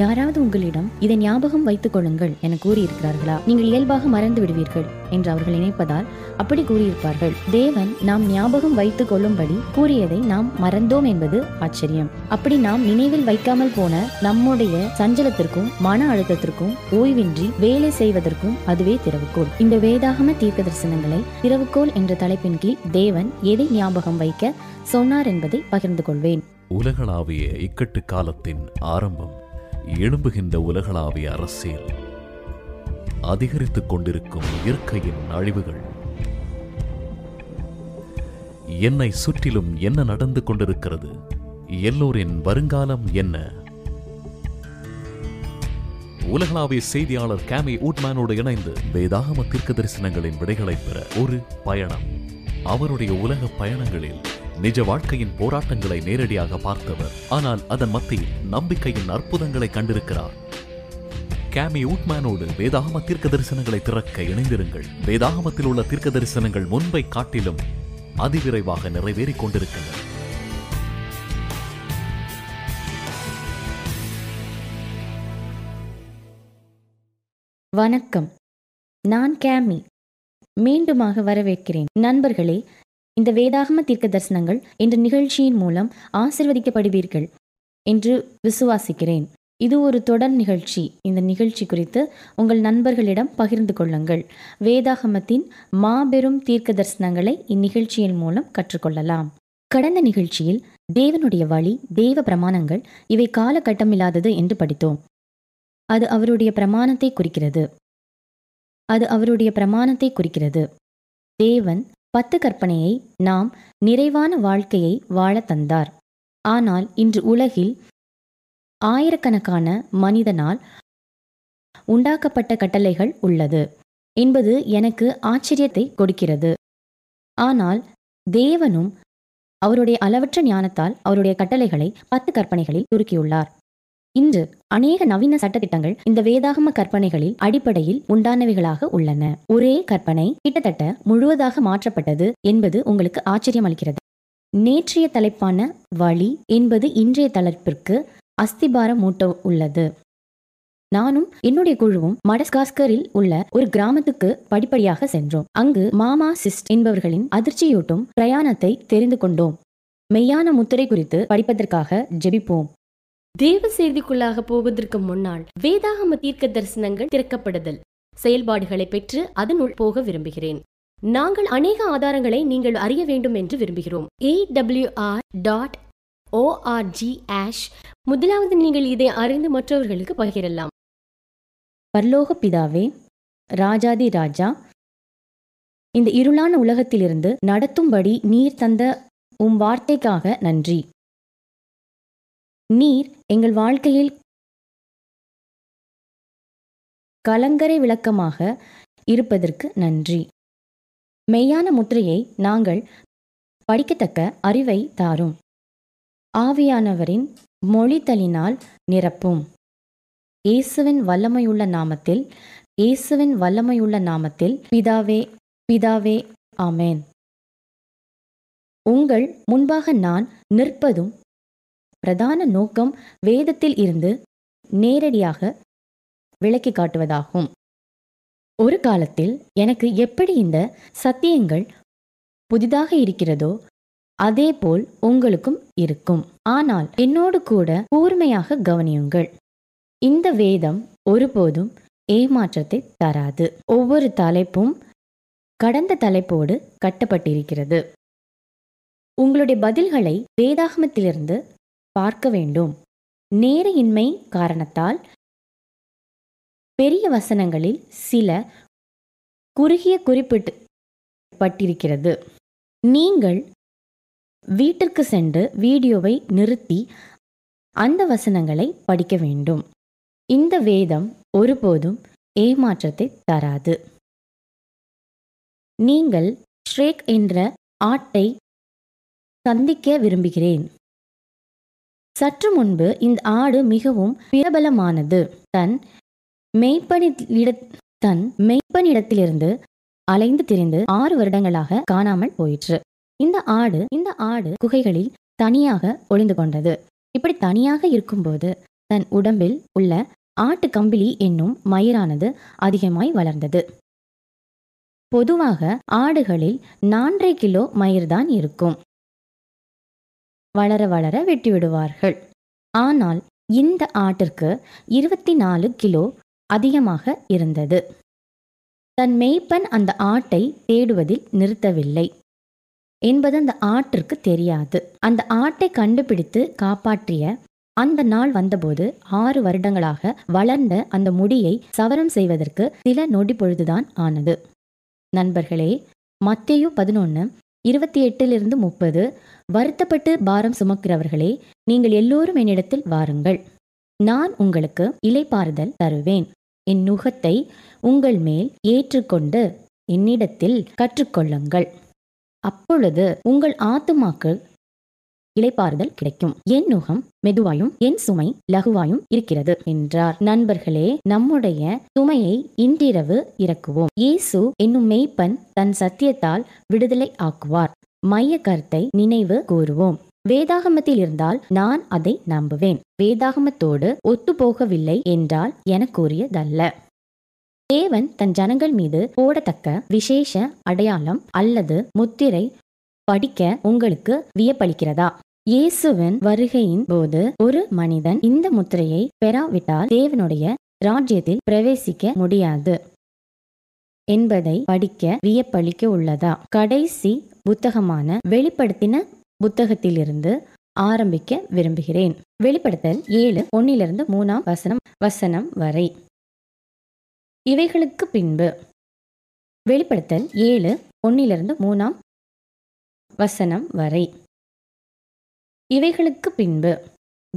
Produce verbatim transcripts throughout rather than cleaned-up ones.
யாராவது உங்களிடம் இதை ஞாபகம் வைத்துக் கொள்ளுங்கள் என கூறியிருக்கிறார்களா? நீங்கள் இயல்பாக மறந்து விடுவீர்கள் என்று அவர்கள் நினைப்பதால் அப்படி கூறியிருப்பார்கள். தேவன் நாம் ஞாபகம் வைத்துக் கொள்ளும்படி கூறியதை நாம் மறந்தோம் என்பது ஆச்சரியம். அப்படி நாம் நினைவில் வைக்காமல் போன நம்முடைய சஞ்சலத்திற்கும் மன அழுத்தத்திற்கும் ஓய்வின்றி வேலை செய்வதற்கும் அதுவே திறவுகோல். இந்த வேதாகம தீர்க்க தரிசனங்களை திறவுகோல் என்ற தலைப்பின் கீழ் தேவன் எதை ஞாபகம் வைக்க சொன்னார் என்பதை பகிர்ந்து கொள்வேன். உலகளாவிய இக்கட்டு காலத்தின் ஆரம்பம், எழும்புகின்ற உலகளாவிய அரசியல், அதிகரித்துக் கொண்டிருக்கும் இயற்கையின் அழிவுகள், என்னை சுற்றிலும் என்ன நடந்து கொண்டிருக்கிறது, எல்லோரின் வருங்காலம் என்ன? உலகளாவிய செய்தியாளர் கேமி ஊட்மேனோடு இணைந்து வேதாகம தீர்க்க தரிசனங்களின் விடைகளை பெற ஒரு பயணம். அவருடைய உலக பயணங்களில் நிஜ வாழ்க்கையின் போராட்டங்களை நேரடியாக பார்த்தவர், ஆனால் அதன் மத்தியில் நம்பிக்கையின் அற்புதங்களை கண்டிருக்கிறார். கேமி ஊட்மேனோடு வேதாகம தீர்க்க தரிசனங்களை திறக்க இணைந்திருங்கள். வேதாகமத்தில் உள்ள தீர்க்க தரிசனங்கள் முன்பை காட்டிலும் அதிவிரைவாக நிறைவேறிக் கொண்டிருக்கின்றன. வணக்கம், நான் கேமி மீண்டுமாக வரவேற்கிறேன். நண்பர்களே, இந்த வேதாகம தீர்க்க தரிசனங்கள் என்ற நிகழ்ச்சியின் மூலம் ஆசிர்வதிக்கப்படுவீர்கள் என்று விசுவாசிக்கிறேன். இது ஒரு தொடர் நிகழ்ச்சி. இந்த நிகழ்ச்சி குறித்து உங்கள் நண்பர்களிடம் பகிர்ந்து கொள்ளுங்கள். வேதாகமத்தின் மாபெரும் தீர்க்க தரிசனங்களை இந்நிகழ்ச்சியின் மூலம் கற்றுக்கொள்ளலாம். கடந்த நிகழ்ச்சியில் தேவனுடைய வழி, தேவ பிரமாணங்கள் இவை காலகட்டமில்லாதது என்று படித்தோம். அது அவருடைய பிரமாணத்தை குறிக்கிறது. அது அவருடைய பிரமாணத்தை குறிக்கிறது. தேவன் பத்து கற்பனையை நாம் நிறைவான வாழ்க்கையை வாழ தந்தார். ஆனால் இன்று உலகில் ஆயிரக்கணக்கான மனிதனால் உண்டாக்கப்பட்ட கட்டளைகள் உள்ளது என்பது எனக்கு ஆச்சரியத்தை கொடுக்கிறது. ஆனால் தேவனும் அவருடைய அளவற்ற ஞானத்தால் அவருடைய கட்டளைகளை பத்து கற்பனைகளில் சுருக்கியுள்ளார். இன்று அநேக நவீன சட்டத்திட்டங்கள் இந்த வேதாகம கற்பனைகளில் அடிப்படையில் உண்டானவைகளாக உள்ளன. ஒரே கற்பனை கிட்டத்தட்ட முழுவதாக மாற்றப்பட்டது என்பது உங்களுக்கு ஆச்சரியம் அளிக்கிறது. நேற்றைய தலைப்பான வழி என்பது இன்றைய தலைப்பிற்கு அஸ்திபாரம் மூட்ட உள்ளது. நானும் என்னுடைய குழுவும் மடகாஸ்கரில் உள்ள ஒரு கிராமத்துக்கு படிப்படியாக சென்றோம். அங்கு மாமா சிஸ்ட் என்பவர்களின் அதிர்ச்சியூட்டும் பிரயாணத்தை தெரிந்து கொண்டோம். மெய்யான முத்திரை குறித்து படிப்பதற்காக ஜெபிப்போம். தேவ செய்திக்குள்ளாக போவதற்கு முன்னால் வேதாகம தீர்க்க தரிசனங்கள் திறக்கப்படுதல் செயல்பாடுகளை பெற்று அதனுள் போக விரும்புகிறேன். நாங்கள் அநேக ஆதாரங்களை நீங்கள் அறிய வேண்டும் என்று விரும்புகிறோம். ஏடபிள்யூஆர் டாட் ஓஆர்ஜி முதலாவது நீங்கள் இதை அறிந்து மற்றவர்களுக்கு பகிரலாம். பரலோக பிதாவே, ராஜாதி ராஜா, இந்த இருளான உலகத்திலிருந்து நடத்தும்படி நீர் தந்த உம் வார்த்தைக்காக நன்றி. நீர் எங்கள் வாழ்க்கையில் கலங்கரை விளக்கமாக இருப்பதற்கு நன்றி. மெய்யான முத்திரையை நாங்கள் படிக்கத்தக்க அறிவை தாரும். ஆவியானவரின் மொழித்தலினால் நிரப்பும். இயேசுவின் வல்லமையுள்ள நாமத்தில், இயேசுவின் வல்லமையுள்ள நாமத்தில் பிதாவே, பிதாவே, ஆமேன். உங்கள் முன்பாக நான் நிற்பதும் பிரதான நோக்கம் வேதத்தில் இருந்து நேரடியாக விளக்கி காட்டுவதாகும். ஒரு காலத்தில் எனக்கு எப்படி இந்த சத்தியங்கள் புதிதாக இருக்கிறதோ அதே போல் உங்களுக்கும் இருக்கும். ஆனால் என்னோடு கூட கூர்மையாக கவனியுங்கள். இந்த வேதம் ஒருபோதும் ஏமாற்றத்தை தராது. ஒவ்வொரு தலைப்பும் கடந்த தலைப்போடு கட்டப்பட்டிருக்கிறது. உங்களுடைய பதில்களை வேதாகமத்திலிருந்து பார்க்க வேண்டும். நேர இன்மை காரணத்தால் பெரிய வசனங்களில் சில குறுகிய குறிப்பிடப்பட்டிருக்கிறது. நீங்கள் வீட்டிற்கு சென்று வீடியோவை நிறுத்தி அந்த வசனங்களை படிக்க வேண்டும். இந்த வேதம் ஒருபோதும் ஏமாற்றத்தை தராது. நீங்கள் ஷ்ரேக் என்ற ஆட்டை சந்திக்க விரும்புகிறேன். சற்று முன்பு இந்த ஆடு மிகவும் பிரபலமானது. தன் மெய்ப்பனிட தன் மெய்ப்பனிடத்திலிருந்து அலைந்து திரிந்து ஆறு வருடங்களாக காணாமல் போயிற்று. இந்த ஆடு இந்த ஆடு குகைகளில் தனியாக ஒளிந்து கொண்டது. இப்படி தனியாக இருக்கும்போது தன் உடம்பில் உள்ள ஆட்டு கம்பிலி என்னும் மயிரானது அதிகமாய் வளர்ந்தது. பொதுவாக ஆடுகளில் நான்கரை கிலோ மயிர்தான் இருக்கும். வளர வளர வெட்டிவிடுவார்கள். ஆனால் இந்த ஆட்டிற்கு இருபத்தி நாலு கிலோ அதிகமாக இருந்தது. தன் மேய்ப்பன் அந்த ஆட்டை தேடுவதில் நிறுத்தவில்லை என்பது அந்த ஆட்டிற்கு தெரியாது. அந்த ஆட்டை கண்டுபிடித்து காப்பாற்றிய அந்த நாள் வந்தபோது ஆறு வருடங்களாக வளர்ந்த அந்த முடியை சவரம் செய்வதற்கு சில நொடி பொழுதுதான் ஆனது. நண்பர்களே, மத்தேயு பதினொன்று இருபத்தி எட்டிலிருந்து முப்பது, வருத்தப்பட்டு பாரம் சுமக்கிறவர்களே, நீங்கள் எல்லோரும் என்னிடத்தில் வாருங்கள், நான் உங்களுக்கு இளைப்பாறுதல் தருவேன். என் நுகத்தை உங்கள் மேல் ஏற்றுக்கொண்டு என்னிடத்தில் கற்றுக்கொள்ளுங்கள், அப்பொழுது உங்கள் ஆத்துமாக்கள் இளைப்பாறுதல் கிடைக்கும். என் நுகம் மெதுவாயும் என் சுமை லகுவாயும் இருக்கிறது என்றார். நண்பர்களே, நம்முடைய சுமையை இன்றிரவு இறக்குவோம். இயேசு என்னும் மெய்ப்பன் தன் சத்தியத்தால் விடுதலை ஆக்குவார். மைய கருத்தை நினைவு கூறுவோம். வேதாகமத்தில் இருந்தால் நான் அதை நம்புவேன், வேதாகமத்தோடு ஒத்து போகவில்லை என்றால் என கூறியதல்ல. தேவன் தன் ஜனங்கள் மீது போடத்தக்க விசேஷ அடையாளம் அல்லது முத்திரை படிக்க உங்களுக்கு வியப்பளிக்கிறதா? இயேசுவின் வருகையின் போது ஒரு மனிதன் இந்த முத்திரையை பெறாவிட்டால் தேவனுடைய ராஜ்யத்தில் பிரவேசிக்க முடியாது என்பதை படிக்க வியப்பளிக்க உள்ளதா? கடைசி புத்தகமான வெளிப்படுத்தின புத்தகத்திலிருந்து ஆரம்பிக்க விரும்புகிறேன். வெளிப்படுத்தல் ஏழு ஒன்னிலிருந்து மூணாம் வசனம் வசனம் வரை. இவைகளுக்கு பின்பு வெளிப்படுத்தல் ஏழு ஒன்னிலிருந்து மூணாம் வசனம் வரை. இவைகளுக்கு பின்பு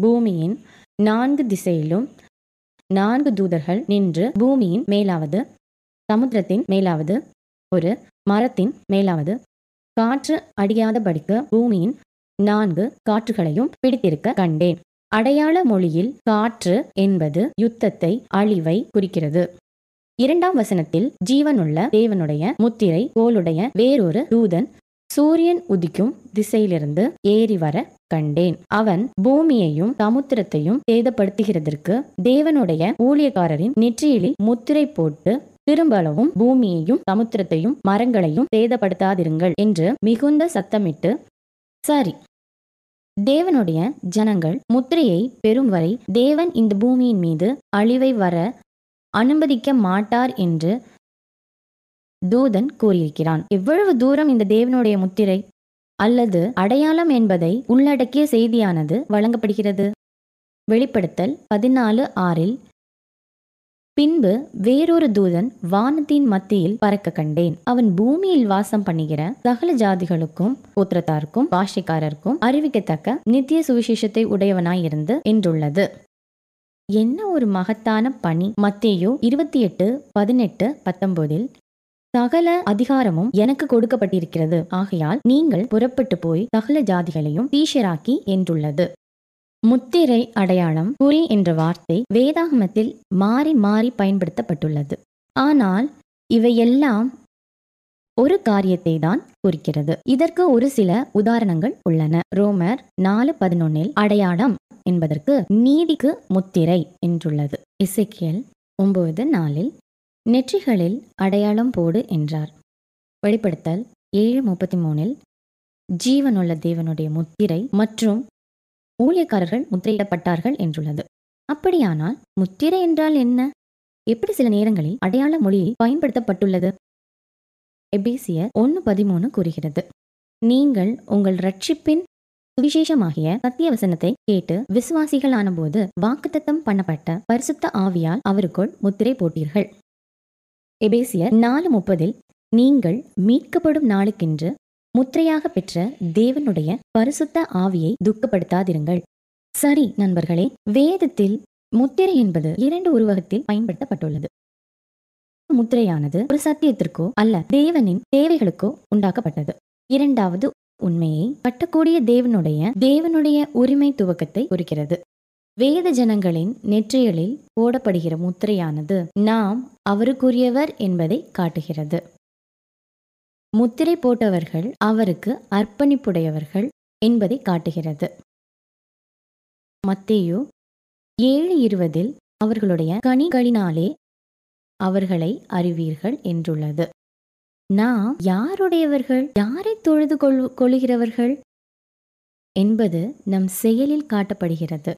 பூமியின் நான்கு திசையிலும் நான்கு தூதர்கள் நின்று பூமியின் மேலாவது சமுத்திரத்தின் மேலாவது ஒரு மரத்தின் மேலாவது காற்று அடியாதபடிக்கு பூமியின் நான்கு காற்றுகளையும் பிடித்திருக்க கண்டேன். அடையாள மொழியில் காற்று என்பது யுத்தத்தை அழிவை குறிக்கிறது. இரண்டாம் வசனத்தில் ஜீவனுள்ள தேவனுடைய முத்திரை கோளுடைய வேறொரு தூதன் சூரியன் உதிக்கும் திசையிலிருந்து ஏறி வர கண்டேன். அவன் பூமியையும் சமுத்திரத்தையும் சேதப்படுத்துகிறதற்கு தேவனுடைய ஊழியக்காரரின் நெற்றியிலில் முத்திரை போட்டு திரும்பவும் பூமியையும் சமுத்திரத்தையும் மரங்களையும் சேதப்படுத்தாதிருங்கள் என்று மிகுந்த சத்தமிட்டு, சரி, தேவனுடைய ஜனங்கள் முத்திரையை பெறும் வரை தேவன் இந்த பூமியின் மீது அழிவை வர அனுமதிக்க மாட்டார் என்று தூதன் கூறியிருக்கிறான். எவ்வளவு தூரம் இந்த தேவனுடைய முத்திரை அல்லது அடையாளம் என்பதை உள்ளடக்கிய செய்தியானது வழங்கப்படுகிறது? வெளிப்படுத்தல் பதினாலு ஆறில் பின்பு வேறொரு தூதன் வானத்தின் மத்தியில் பறக்க கண்டேன். அவன் பூமியில் வாசம் பண்ணுகிற சகல ஜாதிகளுக்கும் கோத்திரத்தாருக்கும் பாஷைக்காரருக்கும் அறிவிக்கத்தக்க நித்திய சுவிசேஷத்தை உடையவனாயிருந்து என்றுள்ளது. என்ன ஒரு மகத்தான பணி! மத்தேயு இருபத்தி எட்டு பதினெட்டு பத்தொன்பதில் சகல அதிகாரமும் எனக்கு கொடுக்கப்பட்டிருக்கிறது, ஆகையால் நீங்கள் புறப்பட்டு போய் சகல ஜாதிகளையும் தீஷராக்கி என்றுள்ளது. முத்திரை, அடையாளம், குறி என்ற வார்த்தை வேதாகமத்தில் மாறி மாறி பயன்படுத்தப்பட்டுள்ளது. ஆனால் இவையெல்லாம் ஒரு காரியத்தை தான் குறிக்கிறது. இதற்கு ஒரு சில உதாரணங்கள் உள்ளன. ரோமர் நாலு பதினொன்னில் அடையாளம் என்பதற்கு நீதிக்கு முத்திரை என்றுள்ளது. எசேக்கியேல் ஒன்பது நாலில் நெற்றிகளில் அடையாளம் போடு என்றார். வெளிப்படுத்தல் ஏழு முப்பத்தி மூணில் ஜீவனுள்ள தேவனுடைய முத்திரை மற்றும் ஊழியக்காரர்கள் முத்திரையிடப்பட்டார்கள் என்றுள்ளது. அப்படியானால் முத்திரை என்றால் என்ன? எப்படி சில நேரங்களில் அடையாள மொழியில் பயன்படுத்தப்பட்டுள்ளது? எபேசியர் ஒன்று பதிமூணு கூறுகிறது, நீங்கள் உங்கள் ரட்சிப்பின் சுவிசேஷமாகிய சத்திய வசனத்தை கேட்டு விசுவாசிகளான போது வாக்குத்தத்தம் பண்ணப்பட்ட பரிசுத்த ஆவியால் அவருக்குள் முத்திரை போட்டீர்கள். எபேசியர் நாலு முப்பதில் நீங்கள் மீட்கப்படும் நாளுக்கென்று முத்திரையாக பெற்ற தேவனுடைய பரிசுத்த ஆவியை துக்கப்படுத்தாதிருங்கள். சரி நண்பர்களே, வேதத்தில் முத்திரை என்பது இரண்டு உருவகத்தில் பயன்படுத்தப்பட்டுள்ளது. முத்திரையானது ஒரு சத்தியத்திற்கோ அல்ல தேவனின் தேவைகளுக்கோ உண்டாக்கப்பட்டது. இரண்டாவது உண்மையை கட்டக்கூடிய தேவனுடைய தேவனுடைய உரிமை துவக்கத்தை குறிக்கிறது. வேத ஜனங்களின் நெற்றிகளில் போடப்படுகிற முத்திரையானது நாம் அவருக்குரியவர் என்பதை காட்டுகிறது. முத்திரை போட்டவர்கள் அவருக்கு அர்ப்பணிப்புடையவர்கள் என்பதை காட்டுகிறது. மத்தேயு ஏழு இருபதில் அவர்களுடைய கனிகளினாலே அவர்களை அறிவீர்கள் என்றுள்ளது. நாம் யாருடையவர்கள், யாரை தொழுது கொள் கொள்கிறவர்கள் என்பது நம் செயலில் காட்டப்படுகிறது.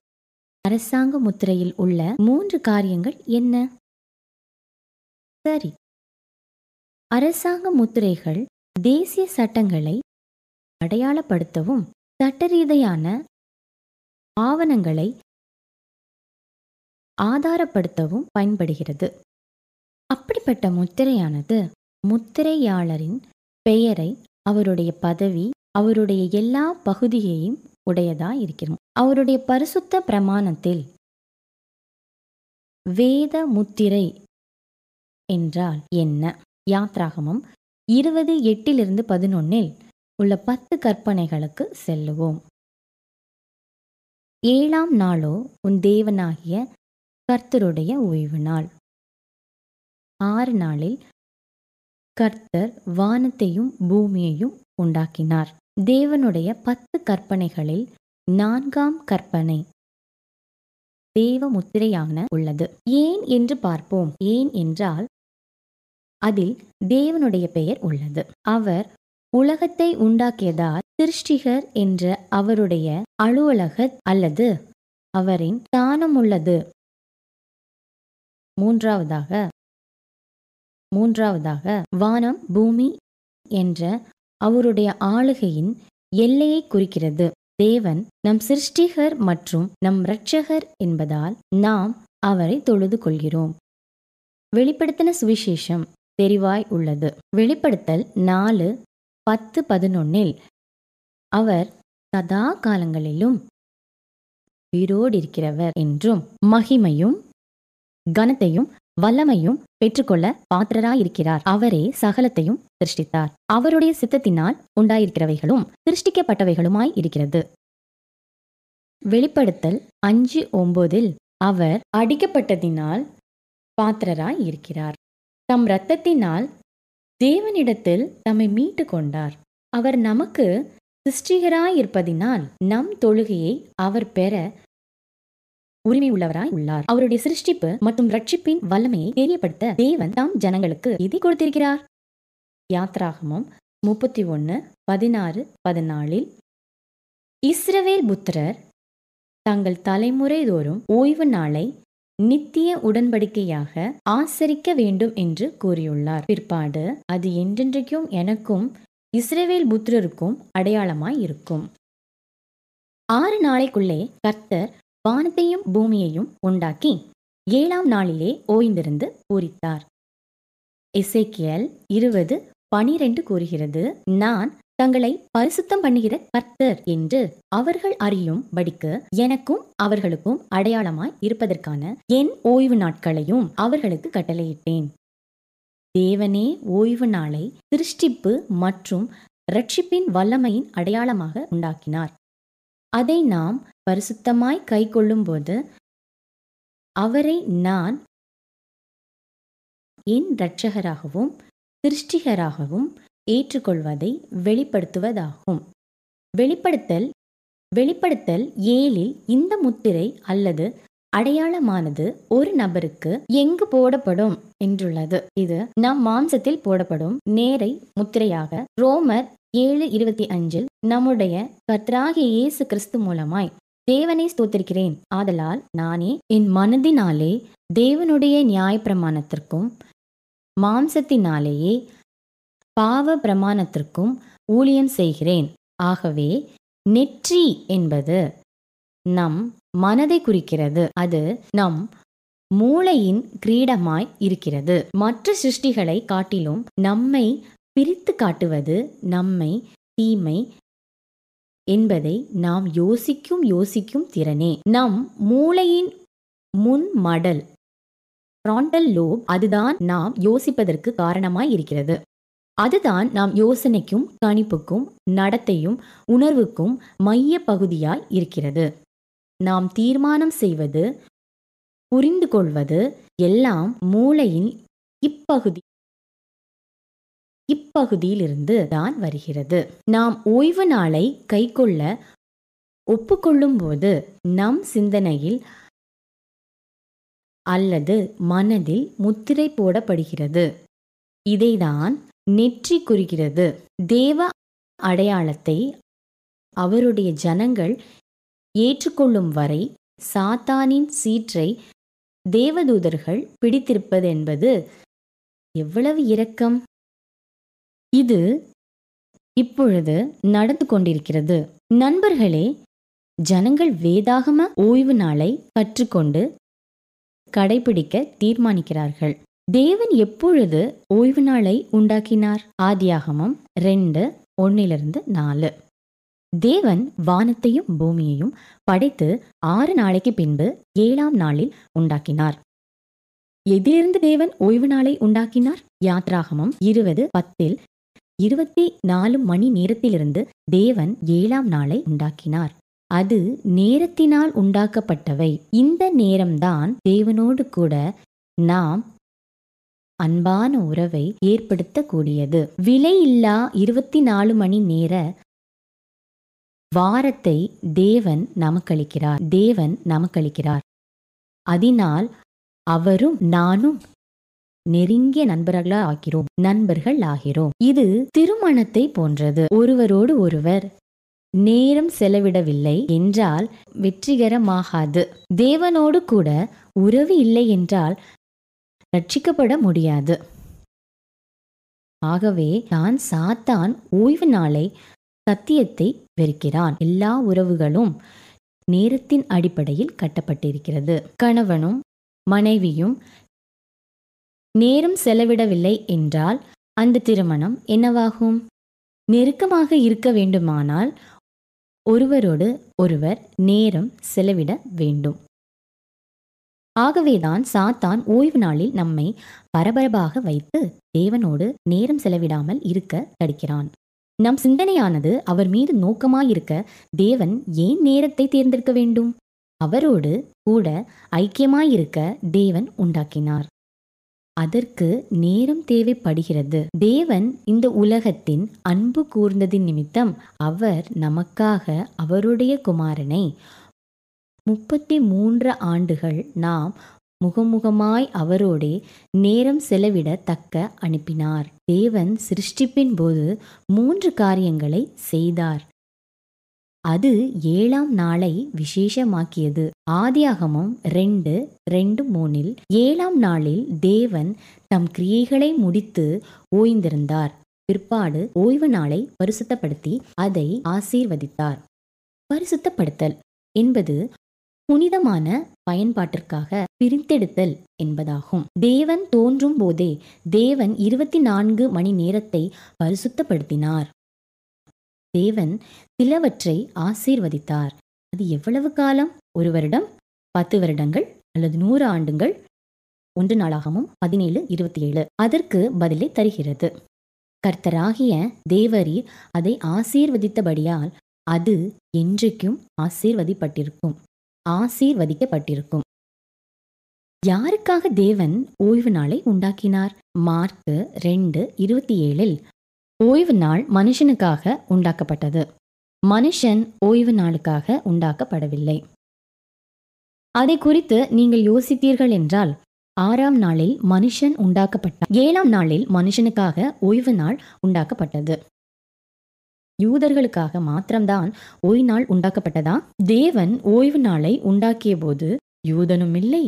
அரசாங்க முத்திரையில் உள்ள மூன்று காரியங்கள் என்ன? சரி, அரசாங்க முத்திரைகள் தேசிய சட்டங்களை அடையாளப்படுத்தவும் சட்டரீதியான ஆவணங்களை ஆதாரப்படுத்தவும் பயன்படுகிறது. அப்படிப்பட்ட முத்திரையானது முத்திரையாளரின் பெயரை, அவருடைய பதவி, அவருடைய எல்லா பகுதியையும் உடையதாய் இருக்கிறோம். அவருடைய பரிசுத்த பிரமாணத்தில் வேத முத்திரை என்றால் என்ன? யாத்ராகமம் இருபது எட்டிலிருந்து பதினொன்னில் உள்ள பத்து கற்பனைகளுக்கு செல்லுவோம். ஏழாம் நாளோ உன் தேவனாகிய கர்த்தருடைய ஓய்வு நாள். ஆறு நாளில் கர்த்தர் வானத்தையும் பூமியையும் உண்டாக்கினார். தேவனுடைய பத்து கற்பனைகளில் நான்காம் கற்பனை தேவ முத்திரையான உள்ளது. ஏன் என்று பார்ப்போம். ஏன் என்றால் அதில் தேவனுடைய பெயர் உள்ளது. அவர் உலகத்தை உண்டாக்கியதால் சிருஷ்டிகர் என்ற அவருடைய அலுவலக அல்லது அவரின் தானம் உள்ளது. மூன்றாவதாக மூன்றாவதாக வானம் பூமி என்ற அவருடைய ஆளுகையின் எல்லையை குறிக்கிறது. தேவன் நம் சிருஷ்டிகர் மற்றும் நம் இரட்சகர் என்பதால் நாம் அவரை தொழுது கொள்கிறோம். வெளிப்படுத்தின சுவிசேஷம் தெரிவாய் உள்ளது. வெளிப்படுத்தல் நாலு பத்து பதினொன்னில் அவர் சதா காலங்களிலும் உயிரோடிருக்கிறவர் என்றும் மகிமையும் கனத்தையும் வல்லமையும் பெற்றுக்கொள்ள பாத்திரராயிருக்கிறார். அவரே சகலத்தையும் சிருஷ்டித்தார். அவருடைய சித்தத்தினால் உண்டாயிருக்கிறவைகளும் சிருஷ்டிக்கப்பட்டவைகளுமாய் இருக்கிறது. வெளிப்படுத்தல் அஞ்சு ஒன்பதில் அவர் அடிக்கப்பட்டதினால் பாத்திரராய் இருக்கிறார். தம் இரத்தத்தினால் தேவனிடத்தில் தம்மை மீட்டு கொண்டார். அவர் நமக்கு சிருஷ்டிகராயிருப்பதினால் நம் தொழுகையை அவர் பெற உரிமை உள்ளவராய் உள்ளார். அவருடைய சிருஷ்டிப்பு மற்றும் ரட்சிப்பின் வல்லமையை தெரியப்படுத்த தேவன் தாம் ஜனங்களுக்கு நிதி கொடுத்திருக்கிறார். யாத்ராகமம் முப்பத்தி ஒன்று பதினாறு பதினாலில் இஸ்ரவேல் புத்திரர் தங்கள் தலைமுறை தோறும் ஓய்வு நாளை நித்திய உடன்படிக்கையாக ஆசரிக்க வேண்டும் என்று கூறியுள்ளார். பிற்பாடு அது என்றென்றைக்கும் எனக்கும் இஸ்ரவேல் புத்திரருக்கும் அடையாளமாய் இருக்கும். ஆறு நாளைக்குள்ளே கர்த்தர் வானத்தையும் பூமியையும் உண்டாக்கி ஏழாம் நாளிலே ஓய்ந்திருந்து பூரித்தார். எசேக்கியேல் இருபது பனிரெண்டு கூறுகிறது, நான் தங்களை பரிசுத்தம் பண்ணுகிற கர்த்தர் என்று அவர்கள் அறியும் படிக்கு எனக்கும் அவர்களுக்கும் அடையாளமாய் இருப்பதற்கான என் ஓய்வு நாட்களையும் அவர்களுக்கு கட்டளையிட்டேன். தேவனே ஓய்வு நாளை சிருஷ்டிப்பு மற்றும் இரட்சிப்பின் வல்லமையின் அடையாளமாக உண்டாக்கினார். அதை நாம் பரிசுத்தமாய் கை கொள்ளும் போது அவரை நான் என் இரட்சகராகவும் சிருஷ்டிகராகவும் ஏற்றுக்கொள்வதை வெளிப்படுத்துவதாகும். வெளிப்படுத்தல் வெளிப்படுத்தல் ஏழில் இந்த முத்திரை அல்லது அடையாளமானது ஒரு நபருக்கு எங்கு போடப்படும் என்றுள்ளது. இது நம் மாம்சத்தில் போடப்படும் நேரை முத்திரையாக ரோமர் ஏழு இருபத்தி அஞ்சில் நம்முடைய கர்த்தராகிய இயேசு கிறிஸ்து மூலமாய் தேவனை ஸ்தோத்திருக்கிறேன், ஆதலால் நானே என் மனதினாலே தேவனுடைய நியாய பிரமாணத்திற்கும் மாம்சத்தினாலேயே பாவ பிரமாணத்திற்கும் ஊழியம் செய்கிறேன். ஆகவே நெற்றி என்பது நம் மனதை குறிக்கிறது. அது நம் மூளையின் கிரீடமாய் இருக்கிறது. மற்ற சிருஷ்டிகளை காட்டிலும் நம்மை பிரித்து காட்டுவது நம்மை தீமை என்பதை நாம் யோசிக்கும் யோசிக்கும் திறனே. நம் மூளையின் முன் மடல் ஃப்ராண்டல் லோப் அதுதான் நாம் யோசிப்பதற்கு காரணமாய் இருக்கிறது. அதுதான் நாம் யோசனைக்கும் கணிப்புக்கும் நடத்தையும் உணர்வுக்கும் மைய பகுதியாய் இருக்கிறது. நாம் தீர்மானம் செய்வது புரிந்து கொள்வது எல்லாம் மூளையின் இப்பகுதி இப்பகுதியிலிருந்து தான் வருகிறது. நாம் ஓய்வு நாளை கை கொள்ள ஒப்புக்கொள்ளும் போது நம் சிந்தனையில் அல்லது மனதில் முத்திரை போடப்படுகிறது. இதைதான் நெற்றி குறிக்கிறது. தேவ அடையாளத்தை அவருடைய ஜனங்கள் ஏற்றுக்கொள்ளும் வரை சாத்தானின் சீற்றை தேவதூதர்கள் பிடித்திருப்பது என்பது எவ்வளவு இரக்கம்! இது இப்பொழுது நடந்து கொண்டிருக்கிறது. நண்பர்களே, ஜனங்கள் வேதாகம ஓய்வு நாளை கற்றுக்கொண்டு கடைபிடிக்க தீர்மானிக்கிறார்கள். தேவன் எப்பொழுது ஓய்வு நாளை உண்டாக்கினார்? ஆதியாகமம் ரெண்டு ஒன்னிலிருந்து நாலு. தேவன் வானத்தையும் பூமியையும் படைத்து ஆறு நாளைக்கு பின்பு ஏழாம் நாளில் உண்டாக்கினார். எதிலிருந்து தேவன் ஓய்வு நாளை உண்டாக்கினார்? யாத்ராகமம் இருபது பத்தில் இருபத்தி நாலு மணி நேரத்திலிருந்து தேவன் ஏழாம் நாளை உண்டாக்கினார். அது நேரத்தினால் உண்டாக்கப்பட்டவை. இந்த நேரம்தான் தேவனோடு கூட நாம் அன்பான உறவை ஏற்படுத்தக்கூடியது. விலையில்லா இருபத்தி நாலு மணி நேர வாரத்தை தேவன் நமக்களிக்கிறார். தேவன் நமக்களிக்கிறார். அதனால் அவரும் நானும் நெருங்கிய நண்பர்களா ஆகிறோம் நண்பர்கள் ஆகிறோம். இது திருமணத்தை போன்றது. ஒருவரோடு ஒருவர் நேரம் செலவிடவில்லை என்றால் வெற்றிகரமாகாது. தேவனோடு கூட உறவு இல்லை என்றால் ரட்சிக்கப்பட முடியாது. ஆகவே தான் சாத்தான் ஓய்வு நாளை சத்தியத்தை வெறுக்கிறான். எல்லா உறவுகளும் நேரத்தின் அடிப்படையில் கட்டப்பட்டிருக்கிறது. கணவனும் மனைவியும் நேரம் செலவிடவில்லை என்றால் அந்த திருமணம் என்னவாகும்? நெருக்கமாக இருக்க வேண்டுமானால் ஒருவரோடு ஒருவர் நேரம் செலவிட வேண்டும். ஆகவேதான் சாத்தான் ஓய்வு நாளில் நம்மை பரபரப்பாக வைத்து தேவனோடு நேரம் செலவிடாமல் இருக்க தடுக்கிறான். நம் சிந்தனையானது அவர் மீது நோக்கமாயிருக்க தேவன் ஏன் நேரத்தை தேர்ந்தெடுக்க வேண்டும்? அவரோடு கூட ஐக்கியமாயிருக்க தேவன் உண்டாக்கினார். அதற்கு நேரம் தேவைப்படுகிறது. தேவன் இந்த உலகத்தின் அன்பு கூர்ந்ததின் நிமித்தம் அவர் நமக்காக அவருடைய குமாரனை முப்பத்தி மூன்று ஆண்டுகள் நாம் முகமுகமாய் அவரோடே நேரம் செலவிட தக்க அனுப்பினார். தேவன் சிருஷ்டிப்பின் போது மூன்று காரியங்களை செய்தார். அது ஏழாம் நாளை விசேஷமாக்கியது. ஆதியாகமம் ரெண்டு ரெண்டு மூணில் ஏழாம் நாளில் தேவன் தம் கிரியைகளை முடித்து ஓய்ந்திருந்தார். பிற்பாடு ஓய்வு நாளை பரிசுத்தப்படுத்தி அதை ஆசீர்வதித்தார். பரிசுத்தப்படுத்தல் என்பது புனிதமான பயன்பாட்டிற்காக பிரித்தெடுத்தல் என்பதாகும். தேவன் தோன்றும் போதே தேவன் இருபத்தி நான்கு மணி நேரத்தை பரிசுத்தப்படுத்தினார். தேவன் சிலவற்றை ஆசீர்வதித்தார். அது எவ்வளவு காலம்? ஒரு வருடம், பத்து வருடங்கள் அல்லது நூறு ஆண்டுகள். ஒன்று நாளாகமும் பதினேழு இருபத்தி ஏழு அதற்கு பதிலை தருகிறது. கர்த்தராகிய தேவரீர் அதை ஆசீர்வதித்தபடியால் அது என்றைக்கும் ஆசீர்வதிப்பட்டிருக்கும் ஆசீர்வதிக்கப்பட்டிருக்கும். யாருக்காக தேவன் ஓய்வு நாளை உண்டாக்கினார்? மார்க்கு ரெண்டு இருபத்தி ஏழில் ஓய்வு நாள் மனுஷனுக்காக உண்டாக்கப்பட்டது, மனுஷன் ஓய்வு நாளுக்காக உண்டாக்கப்படவில்லை. அதை குறித்து நீங்கள் யோசித்தீர்கள் என்றால் ஆறாம் நாளில் மனுஷன் உண்டாக்கப்பட்டார். ஏழாம் நாளில் மனுஷனுக்காக ஓய்வு நாள் உண்டாக்கப்பட்டது. யூதர்களுக்காக மாத்திரம்தான் ஓய்வு நாள் உண்டாக்கப்பட்டதா? தேவன் ஓய்வு நாளை உண்டாக்கிய போது யூதனும் இல்லை,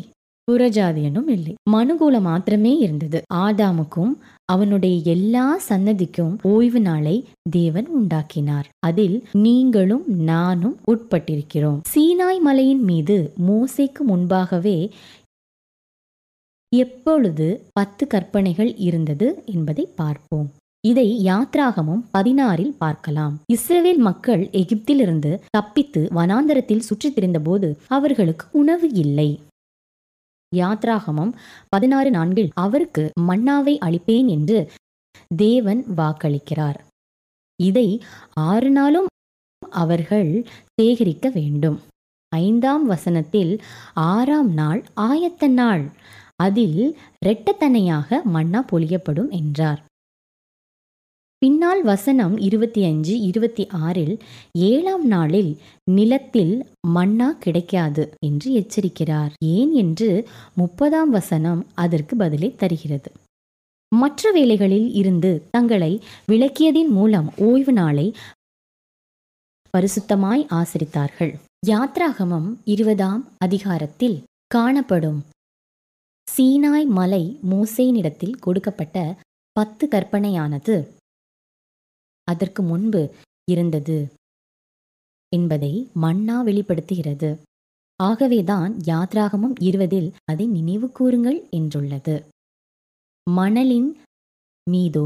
புறஜாதியனும் இல்லை, மனுகூல மாத்திரமே இருந்தது. ஆதாமுக்கும் அவனுடைய எல்லா சன்னதிக்கும் ஓய்வு நாளை தேவன் உண்டாக்கினார். அதில் நீங்களும் நானும் உட்பட்டிருக்கிறோம். சீனாய் மலையின் மீது மோசேக்கு முன்பாகவே எப்பொழுது பத்து கற்பனைகள் இருந்தது என்பதை பார்ப்போம். இதை யாத்ராகமம் பதினாறில் பார்க்கலாம். இஸ்ரவேல் மக்கள் எகிப்திலிருந்து தப்பித்து வனாந்தரத்தில் சுற்றித் திரிந்தபோது அவர்களுக்கு உணவு இல்லை. யாத்ராகமம் பதினாறு நான்கில் அவருக்கு மன்னாவை அளிப்பேன் என்று தேவன் வாக்களிக்கிறார். இதை ஆறு நாளும் அவர்கள் சேகரிக்க வேண்டும். ஐந்தாம் வசனத்தில் ஆறாம் நாள் ஆயத்த நாள், அதில் இரட்டத்தனையாக மன்னா பொழியப்படும் என்றார். பின்னால் வசனம் இருபத்தி அஞ்சு இருபத்தி ஆறில் ஏழாம் நாளில் நிலத்தில் மன்னா கிடைக்காது என்று எச்சரிக்கிறார். ஏன் என்று முப்பதாம் வசனம் அதற்கு பதிலை தருகிறது. மற்ற வேலைகளில் இருந்து தங்களை விலக்கியதின் மூலம் ஓய்வு நாளை பரிசுத்தமாய் ஆசரித்தார்கள். யாத்ராகமம் இருபதாம் அதிகாரத்தில் காணப்படும் சீனாய் மலை மோசேயினிடத்தில் கொடுக்கப்பட்ட பத்து கற்பனையானது அதற்கு முன்பு இருந்தது என்பதை மன்னா வெளிப்படுத்துகிறது. ஆகவேதான் யாத்ராகமம் இருபதில் அதை நினைவு கூறுங்கள் என்றுள்ளது. மணலின் மீதோ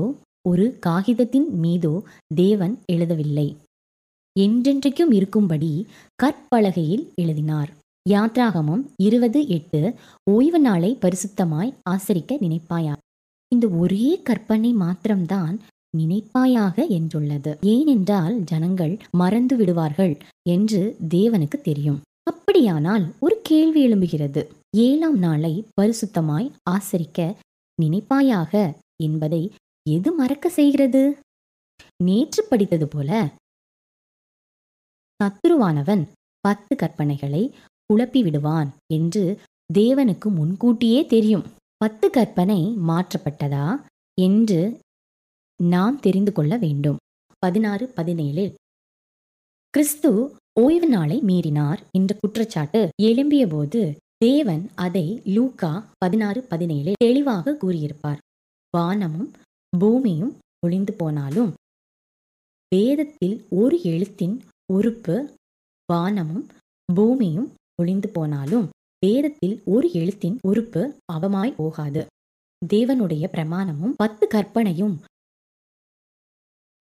ஒரு காகிதத்தின் மீதோ தேவன் எழுதவில்லை, என்றென்றைக்கும் இருக்கும்படி கற்பலகையில் எழுதினார். யாத்ராகமம் இருபது எட்டு ஓய்வு நாளை பரிசுத்தமாய் ஆசரிக்க நினைப்பாயா. இந்த ஒரே கற்பனை மாத்திரம்தான் நினைப்பாயாக என்றுள்ளது. ஏனென்றால் ஜனங்கள் மறந்து விடுவார்கள் என்று தேவனுக்கு தெரியும். அப்படியானால் ஒரு கேள்வி எழும்புகிறது. ஏழாம் நாளை பரிசுத்தமாய் ஆசரிக்க நினைப்பாயாக என்பதை எது மறக்க செய்கிறது? நேற்று படித்தது போல சத்துருவானவன் பத்து கற்பனைகளை குழப்பி விடுவான் என்று தேவனுக்கு முன்கூட்டியே தெரியும். பத்து கற்பனை மாற்றப்பட்டதா என்று நாம் தெரிந்து கொள்ள வேண்டும். பதினாறு பதினேழில் கிறிஸ்து ஓய்வு நாளை மீறினார் என்ற குற்றச்சாட்டு எழும்பிய போது தேவன் அதை லூக்கா பதினாறு பதினேழில் தெளிவாக கூறியிருப்பார். வானமும் பூமியும் ஒளிந்து போனாலும் வேதத்தில் ஒரு எழுத்தின் உறுப்பு வானமும் பூமியும் ஒளிந்து போனாலும் வேதத்தில் ஒரு எழுத்தின் உறுப்பு அவமாய் போகாது. தேவனுடைய பிரமாணமும் பத்து கற்பனையும்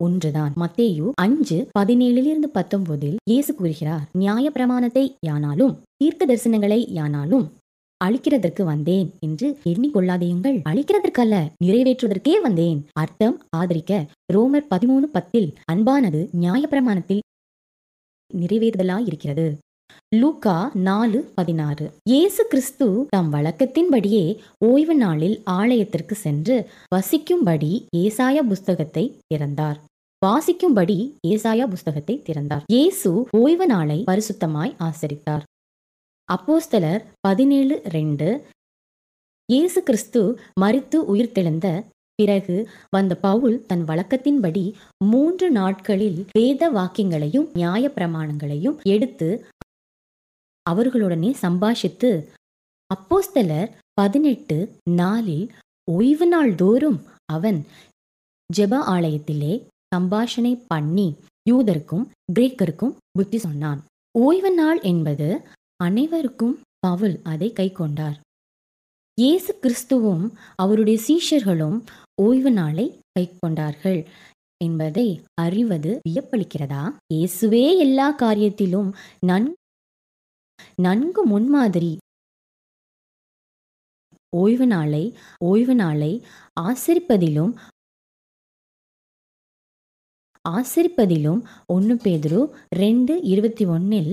ஒன்றுதான். மத்தேயு அஞ்சு பதினேழிலிருந்து பத்தொன்பதில் இயேசு கூறுகிறார், நியாய பிரமாணத்தை யானாலும் தீர்க்க தரிசனங்களை யானாலும் அழிக்கிறதற்கு வந்தேன் என்று எண்ணிக்கொள்ளாதேயுங்கள், அழிக்கிறதற்கல்ல நிறைவேற்றுவதற்கே வந்தேன். அர்த்தம் ஆதரிக்க ரோமர் பதிமூணு பத்தில் அன்பானது நியாய பிரமாணத்தில் நிறைவேறுதலாயிருக்கிறது. லூக்கா நாலு பதினாறு. இயேசு கிறிஸ்து தம் வழக்கத்தின்படியே ஓய்வு நாளில் ஆலயத்திற்கு சென்று வசிக்கும்படி ஏசாயா புஸ்தகத்தை திறந்தார் வாசிக்கும்படி ஏசாயா புஸ்தகத்தை திறந்தார் இயேசு ஓய்வு நாளை பரிசுத்தமாய் ஆசரித்தார். அப்போஸ்தலர் பதினேழு ரெண்டு இயேசு கிறிஸ்து மரித்து உயிர்த்தெழுந்த பிறகு வந்த பவுல் தன் வழக்கத்தின்படி மூன்று நாட்களில் வேத வாக்கியங்களையும் நியாய பிரமாணங்களையும் எடுத்து அவர்களுடனே சம்பாஷித்து அப்போஸ்தலர் பதினெட்டு நாளில் ஓய்வு நாள் தோறும் அவன் ஜெப ஆலயத்திலே சம்பாஷணை பண்ணி யூதருக்கும் கிரேக்கருக்கும் புத்தி சொன்னான். ஓய்வு நாள் என்பது அனைவருக்கும் பவுல் அதை கை கொண்டார். இயேசு கிறிஸ்துவும் அவருடைய சீஷர்களும் ஓய்வு நாளை கை கொண்டார்கள் என்பதை அறிவது வியப்பளிக்கிறதா? இயேசுவே எல்லா காரியத்திலும் நன் நன்கு முன்மாதிரி. ஓய்வு நாளை ஓய்வு நாளை ஆசரிப்பதிலும் ஆசரிப்பதிலும் ஒன்று பேதுரு ரெண்டு இருபத்தி ஒன்னில்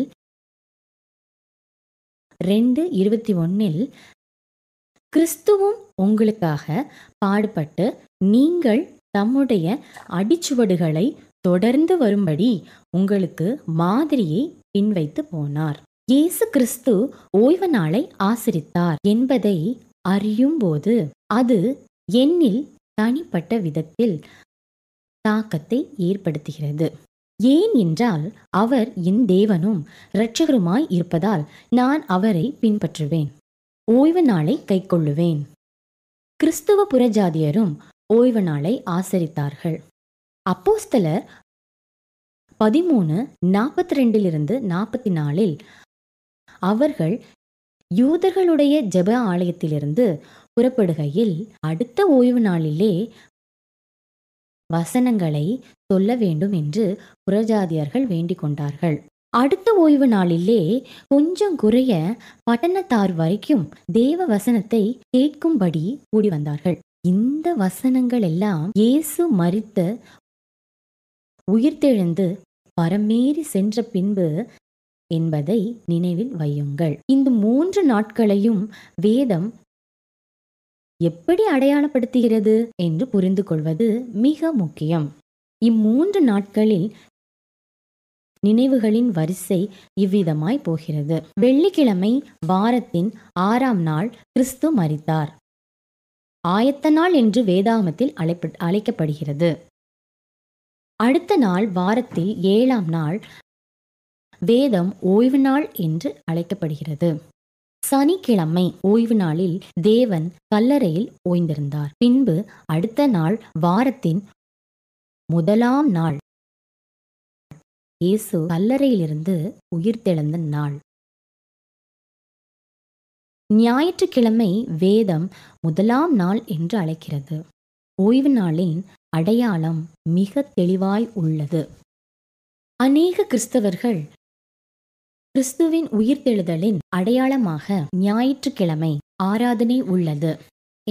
ரெண்டு இருபத்தி ஒன்னில் கிறிஸ்துவும் உங்களுக்காக பாடுபட்டு நீங்கள் தம்முடைய அடிச்சுவடுகளை தொடர்ந்து வரும்படி உங்களுக்கு மாதிரியை பின்வைத்து போனார். இயேசு கிறிஸ்து ஓய்வு நாளை ஆசரித்தார் என்பதை அறியும் போது அது என்னில் தனிப்பட்ட விதத்தில் தாக்கத்தை ஏற்படுத்துகிறது. ஏன் என்றால் அவர் என் தேவனும் இரட்சகருமாய் இருப்பதால் நான் அவரை பின்பற்றுவேன், ஓய்வு நாளை கை கொள்ளுவேன். கிறிஸ்துவ புறஜாதியரும் ஓய்வு நாளை ஆசரித்தார்கள். அப்போஸ்தலர் பதிமூணு நாற்பத்தி ரெண்டிலிருந்து நாற்பத்தி நாலில் அவர்கள் யூதர்களுடைய ஜெப ஆலயத்திலிருந்து புறப்படுகையில் அடுத்த ஓய்வு நாளிலே வசனங்களை சொல்ல வேண்டும் என்று புறஜாதியர்கள் வேண்டிக் கொண்டார்கள். அடுத்த ஓய்வு நாளிலே கொஞ்சம் குறைய பட்டணத்தார் வரைக்கும் தேவ வசனத்தை கேட்கும்படி கூடி வந்தார்கள். இந்த வசனங்கள் எல்லாம் இயேசு மரித்த உயிர்த்தெழுந்து பரமேறி சென்ற பின்பு என்பதை நினைவில் வையுங்கள். இந்த மூன்று நாட்களையும் வேதம் எப்படி அடையாளப்படுத்துகிறது என்று புரிந்து கொள்வது மிக முக்கியம். இம்மூன்று நாட்களில் நினைவுகளின் வரிசை இவ்விதமாய் போகிறது. வெள்ளிக்கிழமை வாரத்தின் ஆறாம் நாள் கிறிஸ்து மரித்தார். ஆயத்த நாள் என்று வேதாகமத்தில் அழைக்கப்படுகிறது. அடுத்த நாள் வாரத்தில் ஏழாம் நாள் வேதம் ஓய்வு நாள் என்று அழைக்கப்படுகிறது. சனிக்கிழமை ஓய்வு நாளில் தேவன் கல்லறையில் ஓய்ந்திருந்தார். பின்பு அடுத்த நாள் வாரத்தின் முதலாம் நாள் இயேசு கல்லறையிலிருந்து உயிர்த்தெழுந்த நாள். ஞாயிற்றுக்கிழமை வேதம் முதலாம் நாள் என்று அழைக்கிறது. ஓய்வு நாளின் அடையாளம் மிக தெளிவாய் உள்ளது. அநேக கிறிஸ்தவர்கள் கிறிஸ்துவின் உயிர்த்தெழுதலின் அடையாளமாக ஞாயிற்றுக்கிழமை ஆராதனை உள்ளது